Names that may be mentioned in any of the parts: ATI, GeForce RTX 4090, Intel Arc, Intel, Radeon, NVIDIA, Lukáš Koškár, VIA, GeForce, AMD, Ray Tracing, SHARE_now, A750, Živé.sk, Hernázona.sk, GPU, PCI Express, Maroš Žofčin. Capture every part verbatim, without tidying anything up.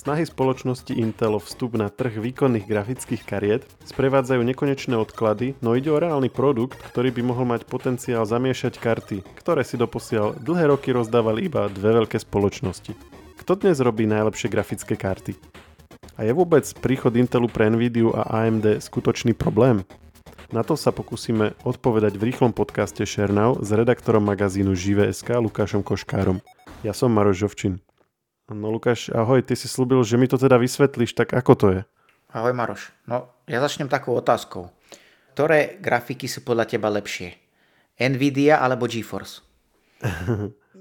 Snahy spoločnosti Intel o vstup na trh výkonných grafických kariet sprevádzajú nekonečné odklady, no ide o reálny produkt, ktorý by mohol mať potenciál zamiešať karty, ktoré si doposiaľ dlhé roky rozdávali iba dve veľké spoločnosti. Kto dnes robí najlepšie grafické karty? A je vôbec príchod Intelu pre NVIDIu a á em dé skutočný problém? Na to sa pokúsime odpovedať v rýchlom podcaste SHARE_now s redaktorom magazínu Živé.sk Lukášom Koškárom. Ja som Maroš Žofčin. No Lukáš, ahoj, ty si slúbil, že mi to teda vysvetlíš, tak ako to je? Ahoj Maroš, no ja začnem takou otázkou. Ktoré grafiky sú podľa teba lepšie? NVIDIA alebo GeForce?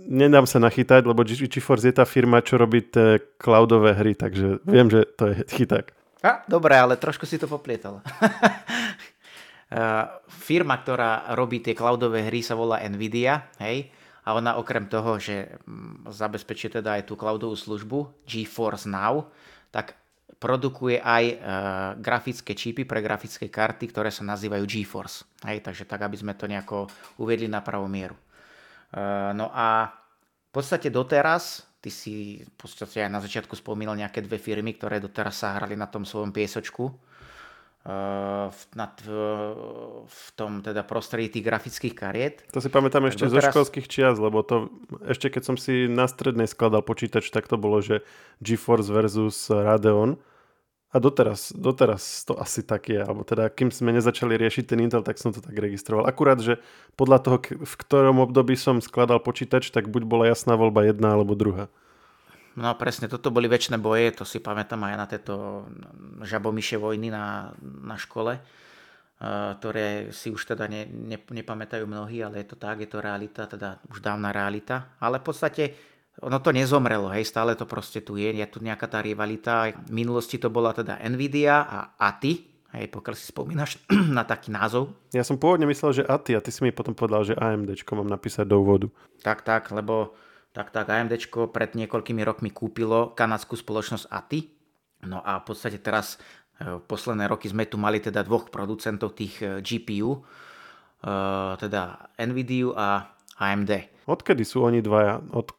Nedám sa nachytať, lebo GeForce je tá firma, čo robí tie cloudové hry, takže viem, že to je chyták. A, dobre, ale trošku si to poplietal. Firma, ktorá robí tie cloudové hry, sa volá NVIDIA, hej? A ona okrem toho, že zabezpečí teda aj tú cloudovú službu GeForce Now, tak produkuje aj e, grafické čipy pre grafické karty, ktoré sa nazývajú GeForce. Hej? Takže tak, aby sme to nejako uvedli na pravú mieru. No a v podstate doteraz, ty si v podstate aj na začiatku spomínal nejaké dve firmy, ktoré doteraz sa hrali na tom svojom piesočku, v, nad, v tom teda prostredí tých grafických kariet. To si pamätám ešte doteraz zo školských čias, lebo to ešte keď som si na strednej skladal počítač, tak to bolo, že GeForce versus Radeon. A doteraz, doteraz to asi tak je, alebo teda kým sme nezačali riešiť ten Intel, tak som to tak registroval. Akurát, že podľa toho, v ktorom období som skladal počítač, tak buď bola jasná voľba jedna alebo druhá. No presne, toto boli večné boje, to si pamätám aj na tieto žabomyše vojny na, na škole, ktoré si už teda ne, ne, nepamätajú mnohí, ale je to tak, je to realita, teda už dávna realita, ale v podstate ono to nezomrelo, hej, stále to proste tu je, je tu nejaká tá rivalita. V minulosti to bola teda NVIDIA a á té í, hej, pokiaľ si spomínaš na taký názov. Ja som pôvodne myslel, že á té í, a ty si mi potom povedal, že AMDčko mám napísať do úvodu. Tak, tak, lebo tak, tak, AMDčko pred niekoľkými rokmi kúpilo kanadskú spoločnosť á té í, no a v podstate teraz v posledné roky sme tu mali teda dvoch producentov tých gé pé ú, teda NVIDIu a á em dé. Odkedy sú oni dvaja? Od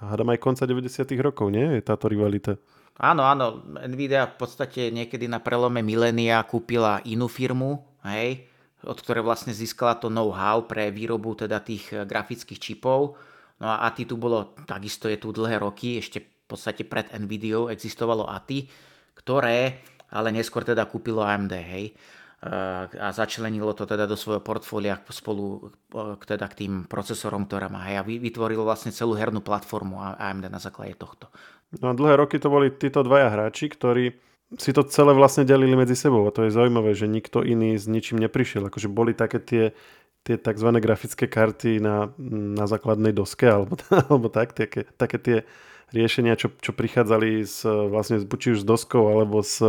hádam aj konca deväťdesiatych rokov, nie? Je táto rivalita. Áno, áno. NVIDIA v podstate niekedy na prelome milénia kúpila inú firmu, hej, od ktorej vlastne získala to know-how pre výrobu teda tých grafických čipov. No a á té í tu bolo, takisto je tu dlhé roky, ešte v podstate pred NVIDIou existovalo á té í, ktoré ale neskôr teda kúpilo á em dé, hej. A začlenilo to teda do svojho portfólia spolu k, teda k tým procesorom, ktoré má. Hej, a vytvorilo vlastne celú hernú platformu á em dé na základe tohto. No a dlhé roky to boli títo dvaja hráči, ktorí si to celé vlastne delili medzi sebou. A to je zaujímavé, že nikto iný s ničím neprišiel. Akože boli také tie, tie tzv. Grafické karty na, na základnej doske, alebo, alebo tak, také, také tie riešenia, čo, čo prichádzali s, vlastne či už s doskou, alebo, s,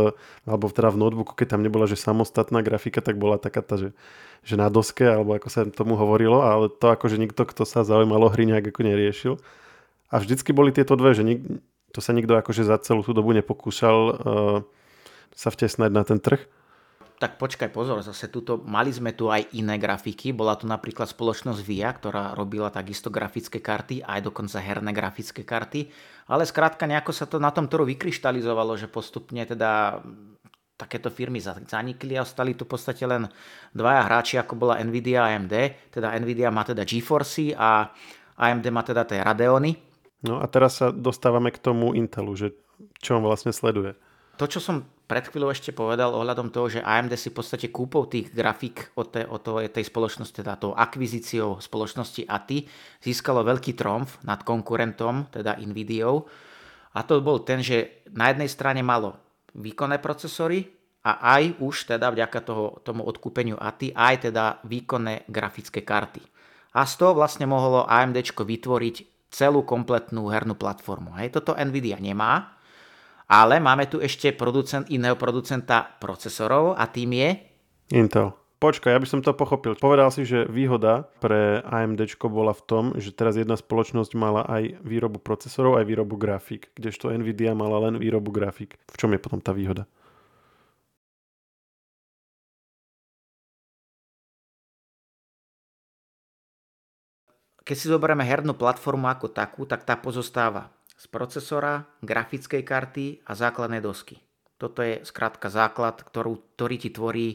alebo teda v notebooku, keď tam nebola že samostatná grafika, tak bola taká tá, že, že na doske, alebo ako sa tomu hovorilo, ale to akože nikto, kto sa zaujímalo hry, nejak ako neriešil. A vždycky boli tieto dve, že nik, to sa nikto akože za celú tú dobu nepokúšal uh, sa vtesnať na ten trh. Tak počkaj, pozor, zase tuto, mali sme tu aj iné grafiky, bola tu napríklad spoločnosť VIA, ktorá robila takisto grafické karty, aj dokonca herné grafické karty, ale skrátka nejako sa to na tom trhu vykryštalizovalo, že postupne teda takéto firmy zanikli a ostali tu v podstate len dvaja hráči, ako bola NVIDIA a á em dé, teda NVIDIA má teda GeForce a á em dé má teda tie Radeony. No a teraz sa dostávame k tomu Intelu, že čo on vlastne sleduje. To, čo som pred chvíľou ešte povedal ohľadom toho, že á em dé si v podstate kúpou tých grafík od tej, od tej spoločnosti, teda tou akvizíciou spoločnosti á té í, získalo veľký tromf nad konkurentom, teda NVIDIou. A to bol ten, že na jednej strane malo výkonné procesory a aj už teda vďaka toho, tomu odkúpeniu á té í aj teda výkonné grafické karty. A z toho vlastne mohlo AMDčko vytvoriť celú kompletnú hernú platformu. Hej, toto NVIDIA nemá. Ale máme tu ešte producent, iného producenta procesorov a tým je Intel. Počkaj, ja by som to pochopil. Povedal si, že výhoda pre AMDčko bola v tom, že teraz jedna spoločnosť mala aj výrobu procesorov, aj výrobu grafík, kdežto NVIDIA mala len výrobu grafík. V čom je potom tá výhoda? Keď si zoberieme hernú platformu ako takú, tak tá pozostáva z z procesora, grafickej karty a základnej dosky. Toto je skrátka základ, ktorú, ktorý ti tvorí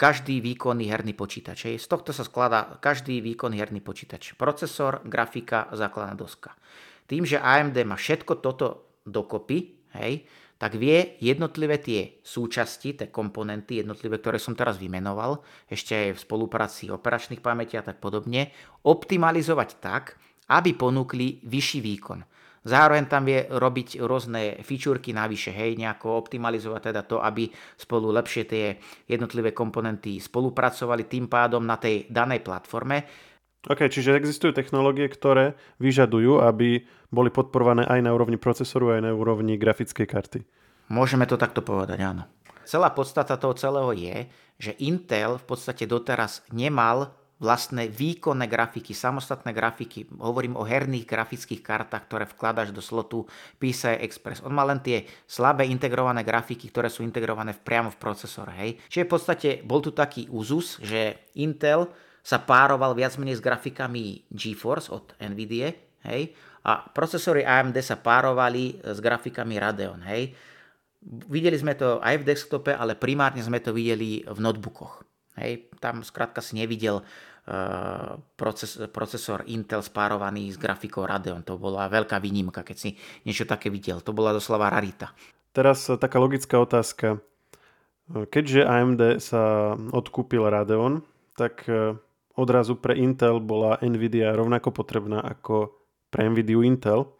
každý výkonný herný počítač. Z tohto sa skladá každý výkonný herný počítač. Procesor, grafika, základná doska. Tým, že á em dé má všetko toto dokopy, hej, tak vie jednotlivé tie súčasti, tie komponenty jednotlivé, ktoré som teraz vymenoval, ešte aj v spolupráci operačných pamäti a tak podobne, optimalizovať tak, aby ponúkli vyšší výkon. Zároveň tam vie robiť rôzne fičúrky navyše, hej, nejako optimalizovať teda to, aby spolu lepšie tie jednotlivé komponenty spolupracovali tým pádom na tej danej platforme. OK, čiže existujú technológie, ktoré vyžadujú, aby boli podporované aj na úrovni procesoru, aj na úrovni grafickej karty. Môžeme to takto povedať, áno. Celá podstata toho celého je, že Intel v podstate doteraz nemal vlastné výkonné grafiky, samostatné grafiky, hovorím o herných grafických kartách, ktoré vkladaš do slotu pé cé í Express. On má len tie slabé integrované grafiky, ktoré sú integrované priamo v procesore. Hej. Čiže v podstate bol tu taký úzus, že Intel sa pároval viac menej s grafikami GeForce od NVIDIA, hej, a procesory á em dé sa párovali s grafikami Radeon. Hej. Videli sme to aj v desktope, ale primárne sme to videli v notebookoch. Hej. Tam skrátka si nevidel Proces, procesor Intel spárovaný s grafikou Radeon. To bola veľká výnimka, keď si niečo také videl. To bola doslova rarita. Teraz taká logická otázka. Keďže á em dé sa odkúpil Radeon, tak odrazu pre Intel bola NVIDIA rovnako potrebná ako pre NVIDIu Intel.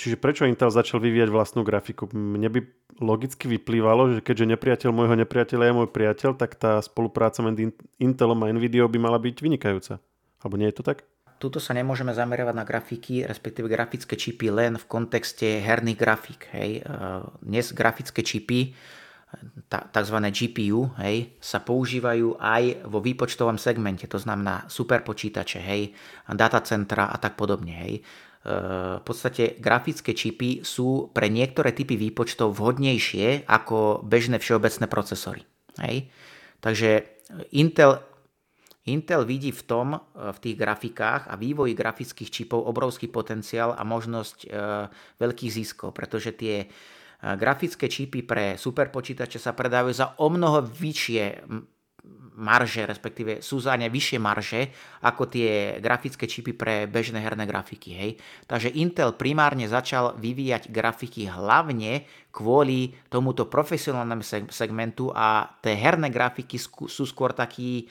Čiže prečo Intel začal vyvíjať vlastnú grafiku? Mne by logicky vyplývalo, že keďže nepriateľ môjho nepriateľa je môj priateľ, tak tá spolupráca medzi Intelom a NVIDIou by mala byť vynikajúca. Alebo nie je to tak? Tuto sa nemôžeme zameriavať na grafiky, respektíve grafické čipy len v kontexte herných grafík. Hej. Dnes grafické čipy, tzv. gé pé ú, hej, sa používajú aj vo výpočtovom segmente, to znamená superpočítače, hej, datacentra a tak podobne. Hej. V podstate grafické čipy sú pre niektoré typy výpočtov vhodnejšie ako bežné všeobecné procesory. Hej. Takže Intel, Intel vidí v tom, v tých grafikách a vývoji grafických čipov obrovský potenciál a možnosť e, veľkých ziskov, pretože tie grafické čipy pre superpočítače sa predávajú za omnoho vyššie marže, respektíve sú za ne vyššie marže ako tie grafické čipy pre bežné herné grafiky. Hej. Takže Intel primárne začal vyvíjať grafiky hlavne kvôli tomuto profesionálnemu segmentu a tie herné grafiky sú skôr taký,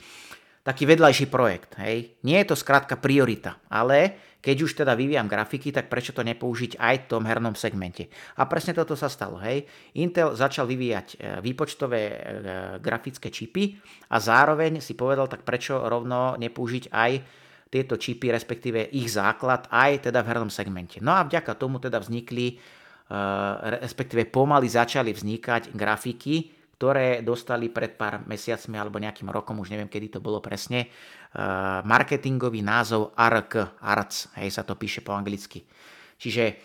taký vedľajší projekt. Hej. Nie je to skrátka priorita, ale keď už teda vyvíjam grafiky, tak prečo to nepoužiť aj v tom hernom segmente. A presne toto sa stalo. Hej. Intel začal vyvíjať výpočtové e, grafické čipy a zároveň si povedal, tak prečo rovno nepoužiť aj tieto čipy, respektíve ich základ aj teda v hernom segmente. No a vďaka tomu teda vznikli, e, respektíve pomaly začali vznikať grafiky, ktoré dostali pred pár mesiacmi alebo nejakým rokom, už neviem, kedy to bolo presne, marketingový názov Arc, Arts, hej, sa to píše po anglicky. Čiže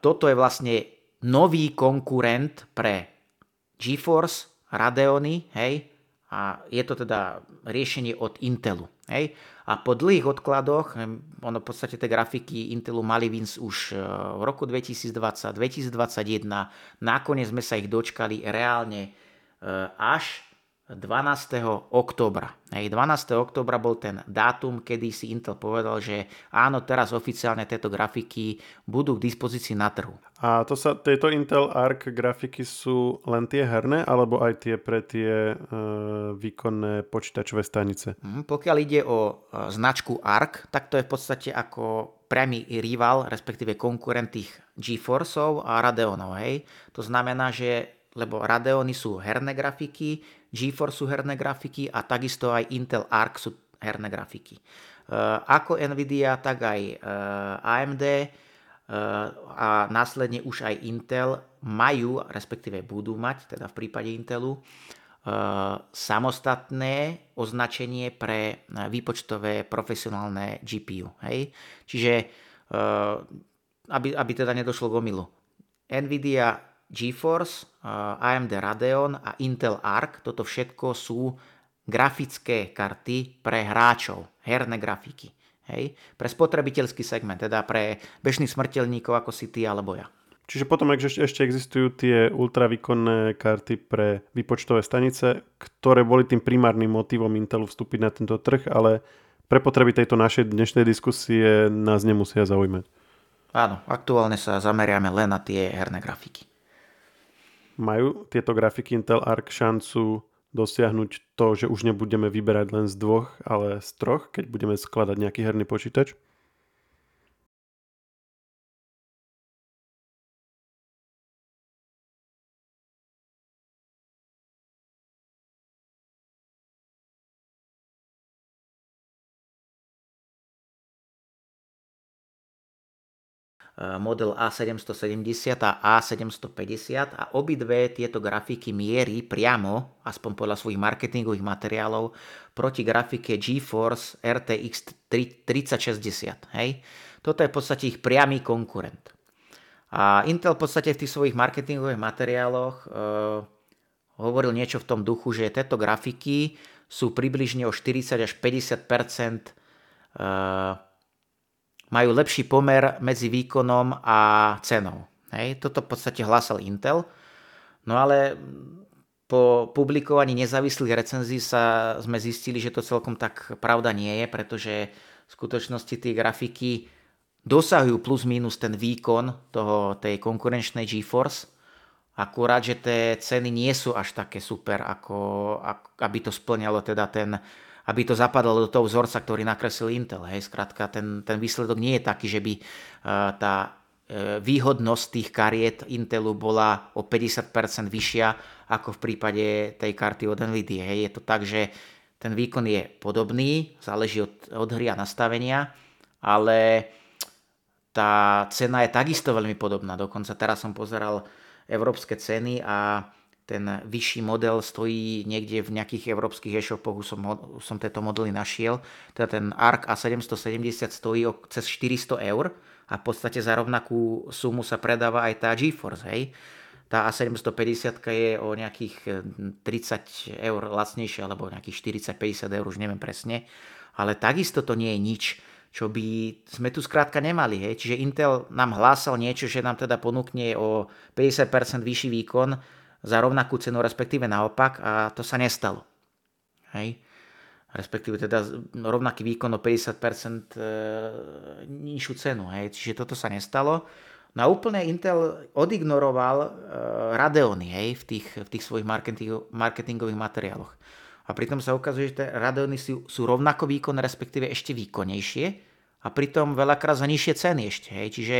toto je vlastne nový konkurent pre GeForce, Radeony, hej, a je to teda riešenie od Intelu. Hej. A po dlhých odkladoch, ono v podstate tie grafiky Intelu mali vins už v roku dvetisícdvadsať, dvetisícdvadsaťjeden, nakoniec sme sa ich dočkali reálne až dvanásteho októbra. Hej, dvanásteho októbra bol ten dátum, kedy si Intel povedal, že áno, teraz oficiálne tieto grafiky budú k dispozícii na trhu. A to sa, tieto Intel Arc grafiky sú len tie herné, alebo aj tie pre tie e, výkonné počítačové stanice? Hmm, pokiaľ ide o e, značku Arc, tak to je v podstate ako priamy rival, respektíve konkurent tých GeForceov a Radeonov. Hej. To znamená, že lebo Radeony sú herné grafiky, GeForce sú herné grafiky a takisto aj Intel Arc sú herné grafiky. E, ako NVIDIA, tak aj e, á em dé e, a následne už aj Intel majú, respektíve budú mať, teda v prípade Intelu, e, samostatné označenie pre výpočtové profesionálne gé pé ú. Hej? Čiže e, aby, aby teda nedošlo k omylu. NVIDIA GeForce, á em dé Radeon a Intel Arc, toto všetko sú grafické karty pre hráčov, herné grafiky. Hej? Pre spotrebiteľský segment, teda pre bežných smrteľníkov ako si ty alebo ja. Čiže potom ešte existujú tie ultravýkonné karty pre výpočtové stanice, ktoré boli tým primárnym motivom Intelu vstúpiť na tento trh, ale pre potreby tejto našej dnešnej diskusie nás nemusia zaujímať. Áno, aktuálne sa zameriame len na tie herné grafiky. Majú tieto grafiky Intel Arc šancu dosiahnuť to, že už nebudeme vyberať len z dvoch, ale z troch, keď budeme skladať nejaký herný počítač? Model A sedemstosedemdesiat a A sedemstopäťdesiat a obidve tieto grafiky mierí priamo, aspoň podľa svojich marketingových materiálov, proti grafike GeForce er té iks tridsať šesťdesiat. Hej? Toto je v podstate ich priamy konkurent. A Intel v podstate v tých svojich marketingových materiáloch e, hovoril niečo v tom duchu, že tieto grafiky sú približne o štyridsať až päťdesiat percent e, majú lepší pomer medzi výkonom a cenou. Hej. Toto v podstate hlásal Intel. No ale po publikovaní nezávislých recenzií sa sme zistili, že to celkom tak pravda nie je, pretože v skutočnosti tie grafiky dosahujú plus minus ten výkon toho, tej konkurenčnej GeForce, akurát, že tie ceny nie sú až také super, ako, aby to splňalo teda ten aby to zapadalo do toho vzorca, ktorý nakreslil Intel. Hej, skrátka, ten, ten výsledok nie je taký, že by uh, tá uh, výhodnosť tých kariet Intelu bola o päťdesiat percent vyššia ako v prípade tej karty od NVIDIA. Hej, je to tak, že ten výkon je podobný, záleží od, od hry a nastavenia, ale tá cena je takisto veľmi podobná. Dokonca teraz som pozeral európske ceny a ten vyšší model stojí niekde v nejakých európskych e-shopoch, som, som tieto modely našiel. Teda ten Arc A sedemstosedemdesiat stojí o cez štyristo eur a v podstate za rovnakú sumu sa predáva aj tá GeForce. Hej. Tá A sedemstopäťdesiat je o nejakých tridsať eur lacnejšia, alebo nejakých štyridsať až päťdesiat eur, už neviem presne. Ale takisto to nie je nič, čo by sme tu skrátka nemali. Hej. Čiže Intel nám hlásal niečo, že nám teda ponúkne o päťdesiat percent vyšší výkon za rovnakú cenu, respektíve naopak, a to sa nestalo. Hej. Respektíve teda rovnaký výkon o päťdesiat percent e, nižšiu cenu. Hej. Čiže toto sa nestalo. No a úplne Intel odignoroval e, Radeony, hej, v tých, v tých svojich marketingo, marketingových materiáloch. A pritom sa ukazuje, že Radeony sú, sú rovnako výkonné, respektíve ešte výkonnejšie a pritom veľakrát za nižšie ceny ešte. Hej. Čiže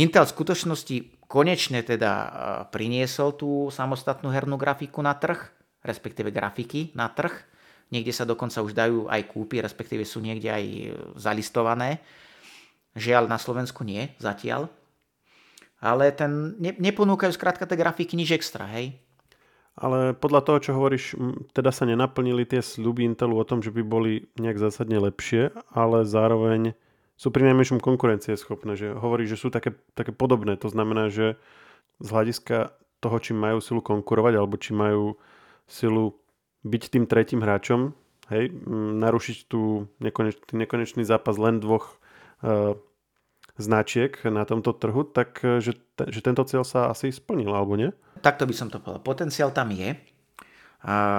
Intel v skutočnosti konečne teda priniesol tú samostatnú hernú grafiku na trh, respektíve grafiky na trh. Niekde sa dokonca už dajú aj kúpiť, respektíve sú niekde aj zalistované. Žiaľ, na Slovensku nie, zatiaľ. Ale ten, ne, neponúkajú skrátka tie grafiky nič extra, hej. Ale podľa toho, čo hovoríš, teda sa nenaplnili tie sľuby Intelu o tom, že by boli nejak zásadne lepšie, ale zároveň sú pri najmenšom konkurencieschopné, že hovorí, že sú také, také podobné. To znamená, že z hľadiska toho, či majú silu konkurovať, alebo či majú silu byť tým tretím hráčom, hej, narušiť tú nekoneč, nekonečný zápas len dvoch e, značiek na tomto trhu, tak že, te, že tento cieľ sa asi splnil, alebo nie? Takto by som to povedal. Potenciál tam je,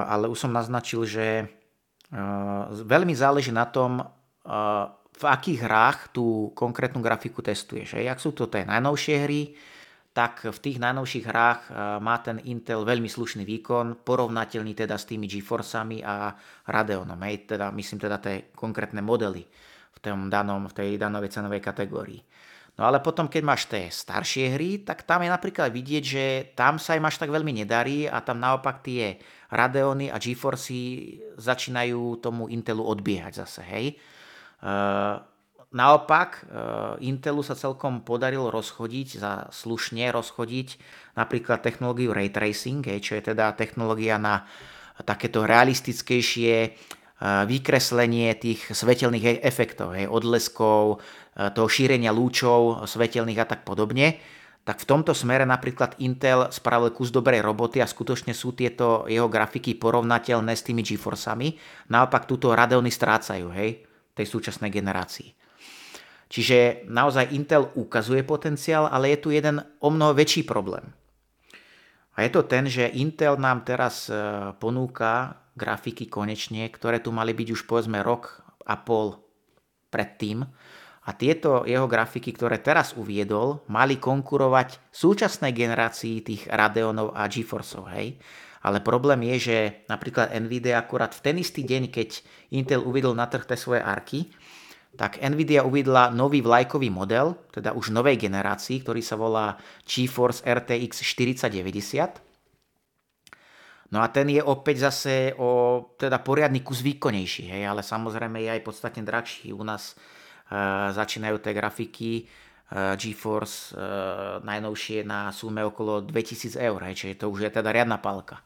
ale už som naznačil, že veľmi záleží na tom, v akých hrách tú konkrétnu grafiku testuješ. Hej? Ak sú to tie najnovšie hry, tak v tých najnovších hrách má ten Intel veľmi slušný výkon, porovnateľný teda s tými GeForceami a Radeonom. Hej? Teda, myslím teda tie konkrétne modely v, tom danom, v tej danovej cenovej kategórii. No ale potom, keď máš tie staršie hry, tak tam je napríklad vidieť, že tam sa im až tak veľmi nedarí a tam naopak tie Radeony a GeForcey začínajú tomu Intelu odbiehať zase, hej. Uh, naopak uh, Intelu sa celkom podarilo rozchodiť, za slušne rozchodiť napríklad technológiu Ray Tracing, je, čo je teda technológia na takéto realistickejšie uh, vykreslenie tých svetelných efektov, hej, odleskov, uh, toho šírenia lúčov svetelných a tak podobne. Tak v tomto smere napríklad Intel spravil kus dobrej roboty a skutočne sú tieto jeho grafiky porovnateľné s tými GeForceami. Naopak túto Radeony strácajú, hej. tej súčasnej generácii. Čiže naozaj Intel ukazuje potenciál, ale je tu jeden omnoho väčší problém. A je to ten, že Intel nám teraz ponúka grafiky konečne, ktoré tu mali byť už povedzme rok a pol predtým. A tieto jeho grafiky, ktoré teraz uviedol, mali konkurovať súčasnej generácii tých Radeonov a GeForceov, hej. Ale problém je, že napríklad NVIDIA akurát v ten istý deň, keď Intel uviedol na trh tie svoje arky, tak NVIDIA uviedla nový vlajkový model, teda už novej generácii, ktorý sa volá GeForce er té iks štyridsať deväťdesiat. No a ten je opäť zase o teda poriadny kus výkonnejší, hej, ale samozrejme je aj podstatne drahší. U nás e, začínajú tie grafiky e, GeForce e, najnovšie na sume okolo dvetisíc eur, hej, čiže to už je teda riadna palka.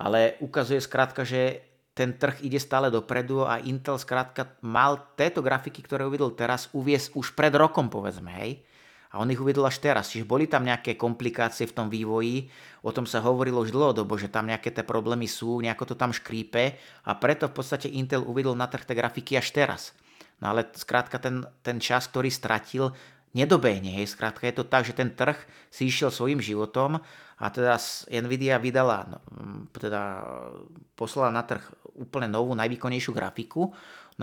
Ale ukazuje skrátka, že ten trh ide stále dopredu a Intel skrátka mal tieto grafiky, ktoré uvidel teraz, uviesť už pred rokom, povedzme, hej. A on ich uvedol až teraz. Čiže boli tam nejaké komplikácie v tom vývoji, o tom sa hovorilo už dlhodobo, že tam nejaké tie problémy sú, nejako to tam škrípe a preto v podstate Intel uvedol na trh tie grafiky až teraz. No ale skrátka ten, ten čas, ktorý stratil, nedobehne. Hej. Skrátka je to tak, že ten trh si išiel svojím životom a teda NVIDIA vydala, teda poslala na trh úplne novú, najvýkonnejšiu grafiku.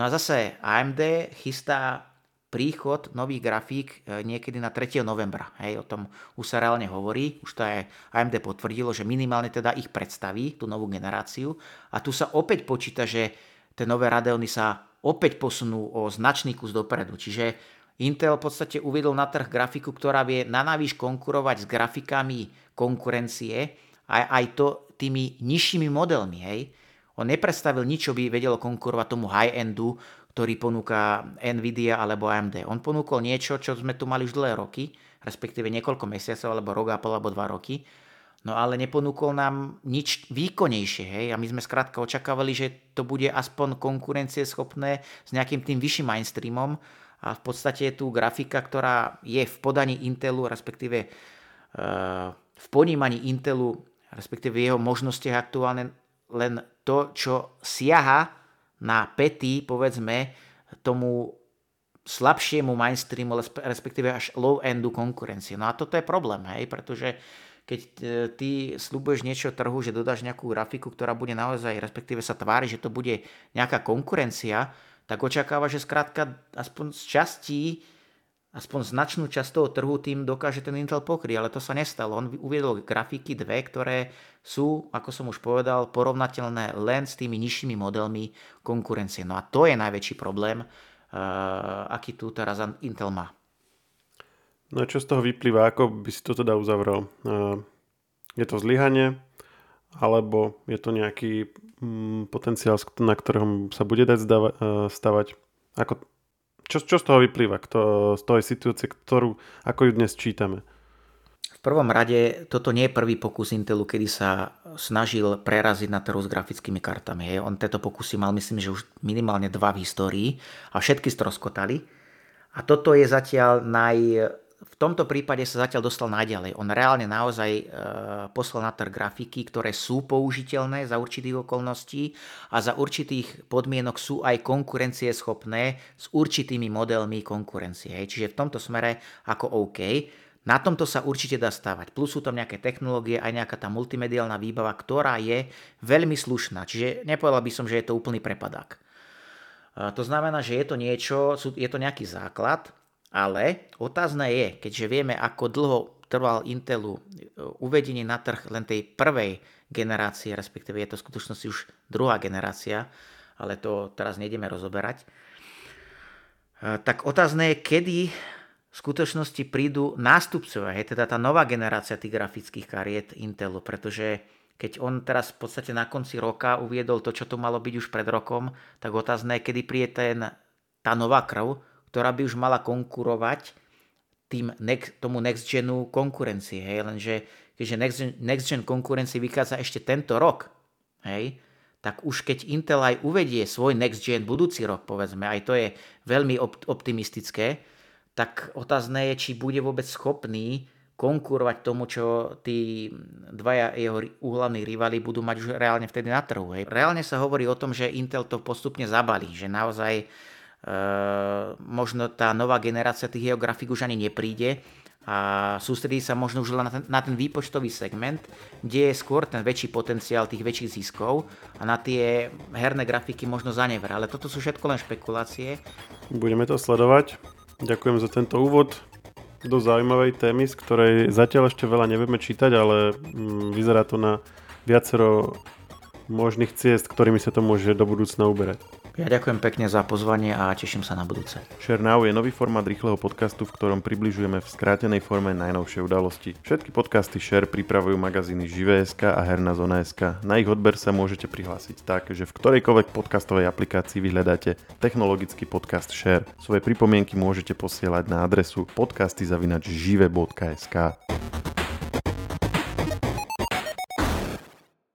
No a zase á em dé chystá príchod nových grafík niekedy na tretieho novembra. Hej, o tom už sa reálne hovorí. Už to aj á em dé potvrdilo, že minimálne teda ich predstaví, tú novú generáciu. A tu sa opäť počíta, že tie nové Radeony sa opäť posunú o značný kus dopredu. Čiže Intel v podstate uviedol na trh grafiku, ktorá vie nanavýš konkurovať s grafikami konkurencie a aj to tými nižšími modelmi. Hej. On nepredstavil nič, čo by vedelo konkurovať tomu high-endu, ktorý ponúka NVIDIA alebo á em dé. On ponúkol niečo, čo sme tu mali už dlhé roky, respektíve niekoľko mesiacov, alebo rok a pol, alebo dva roky, no ale neponúkol nám nič výkonnejšie, hej, a my sme skrátka očakávali, že to bude aspoň konkurencieschopné s nejakým tým vyšším mainstreamom a v podstate je tu grafika, ktorá je v podaní Intelu, respektíve v ponímaní Intelu, respektíve v jeho možnostiach aktuálne len to, čo siaha na päty, povedzme, tomu slabšiemu mainstreamu, respektíve až low-endu konkurencie. No a toto je problém, hej, pretože keď ty sľubuješ niečo trhu, že dodáš nejakú grafiku, ktorá bude naozaj, respektíve sa tvári, že to bude nejaká konkurencia, tak očakáva, že skrátka aspoň z častí, aspoň značnú časť toho trhu tým dokáže ten Intel pokryť, ale to sa nestalo. On uviedol grafiky dve, ktoré sú, ako som už povedal, porovnateľné len s tými nižšími modelmi konkurencie. No a to je najväčší problém, uh, aký tu teraz Intel má. No a čo z toho vyplýva? Ako by si to teda uzavrel? Uh, je to zlyhanie? Alebo je to nejaký um, potenciál, na ktorom sa bude dať zdava- uh, stavať? Ako Čo, čo z toho vyplýva, kto, z toho situácie, ktorú, ako ju dnes čítame? V prvom rade, toto nie je prvý pokus Intelu, kedy sa snažil preraziť na trhu s grafickými kartami. Hej. On tieto pokusy mal, myslím, že už minimálne dva v histórii a všetky stroskotali. A toto je zatiaľ naj... V tomto prípade sa zatiaľ dostal najďalej. On reálne naozaj e, poslal na trh grafiky, ktoré sú použiteľné za určitých okolností a za určitých podmienok sú aj konkurencieschopné s určitými modelmi konkurencie. Hej. Čiže v tomto smere ako OK. Na tomto sa určite dá stavať. Plus sú tam nejaké technológie, aj nejaká tá multimediálna výbava, ktorá je veľmi slušná. Čiže nepovedal by som, že je to úplný prepadák. E, to znamená, že je to niečo, sú, je to nejaký základ. Ale otázne je, keďže vieme, ako dlho trval Intelu uvedenie na trh len tej prvej generácie, respektíve je to v skutočnosti už druhá generácia, ale to teraz nejdeme rozoberať, tak otázne je, kedy v skutočnosti prídu nástupcovia, teda tá nová generácia tých grafických kariet Intelu, pretože keď on teraz v podstate na konci roka uviedol to, čo tu malo byť už pred rokom, tak otázne je, kedy príde ten, tá nová krv, ktorá by už mala konkurovať tým next, tomu next genu konkurencii. Hej? Lenže keďže next gen, next gen konkurencii vychádza ešte tento rok, hej? Tak už keď Intel aj uvedie svoj next gen budúci rok, povedzme, aj to je veľmi optimistické, tak otázne je, či bude vôbec schopný konkurovať tomu, čo tí dvaja jeho úhlavní rivali budú mať už reálne vtedy na trhu. Hej? Reálne sa hovorí o tom, že Intel to postupne zabalí, že naozaj možno tá nová generácia tých jeho grafík už ani nepríde a sústredí sa možno už len na ten, na ten výpočtový segment, kde je skôr ten väčší potenciál tých väčších ziskov a na tie herné grafiky možno zanevra. Ale toto sú všetko len špekulácie. Budeme to sledovať. Ďakujem za tento úvod do zaujímavej témy, z ktorej zatiaľ ešte veľa nevieme čítať, ale vyzerá to na viacero možných ciest, ktorými sa to môže do budúcna uberať. Ja ďakujem pekne za pozvanie a teším sa na budúce. SHARE Now je nový formát rýchleho podcastu, v ktorom približujeme v skrátenej forme najnovšie udalosti. Všetky podcasty SHARE pripravujú magazíny Živé.sk a Hernázona.sk. Na ich odber sa môžete prihlásiť tak, že v ktorejkoľvek podcastovej aplikácii vyhľadáte technologický podcast SHARE. Svoje pripomienky môžete posielať na adresu podcasty zavináč živé bodka es ká.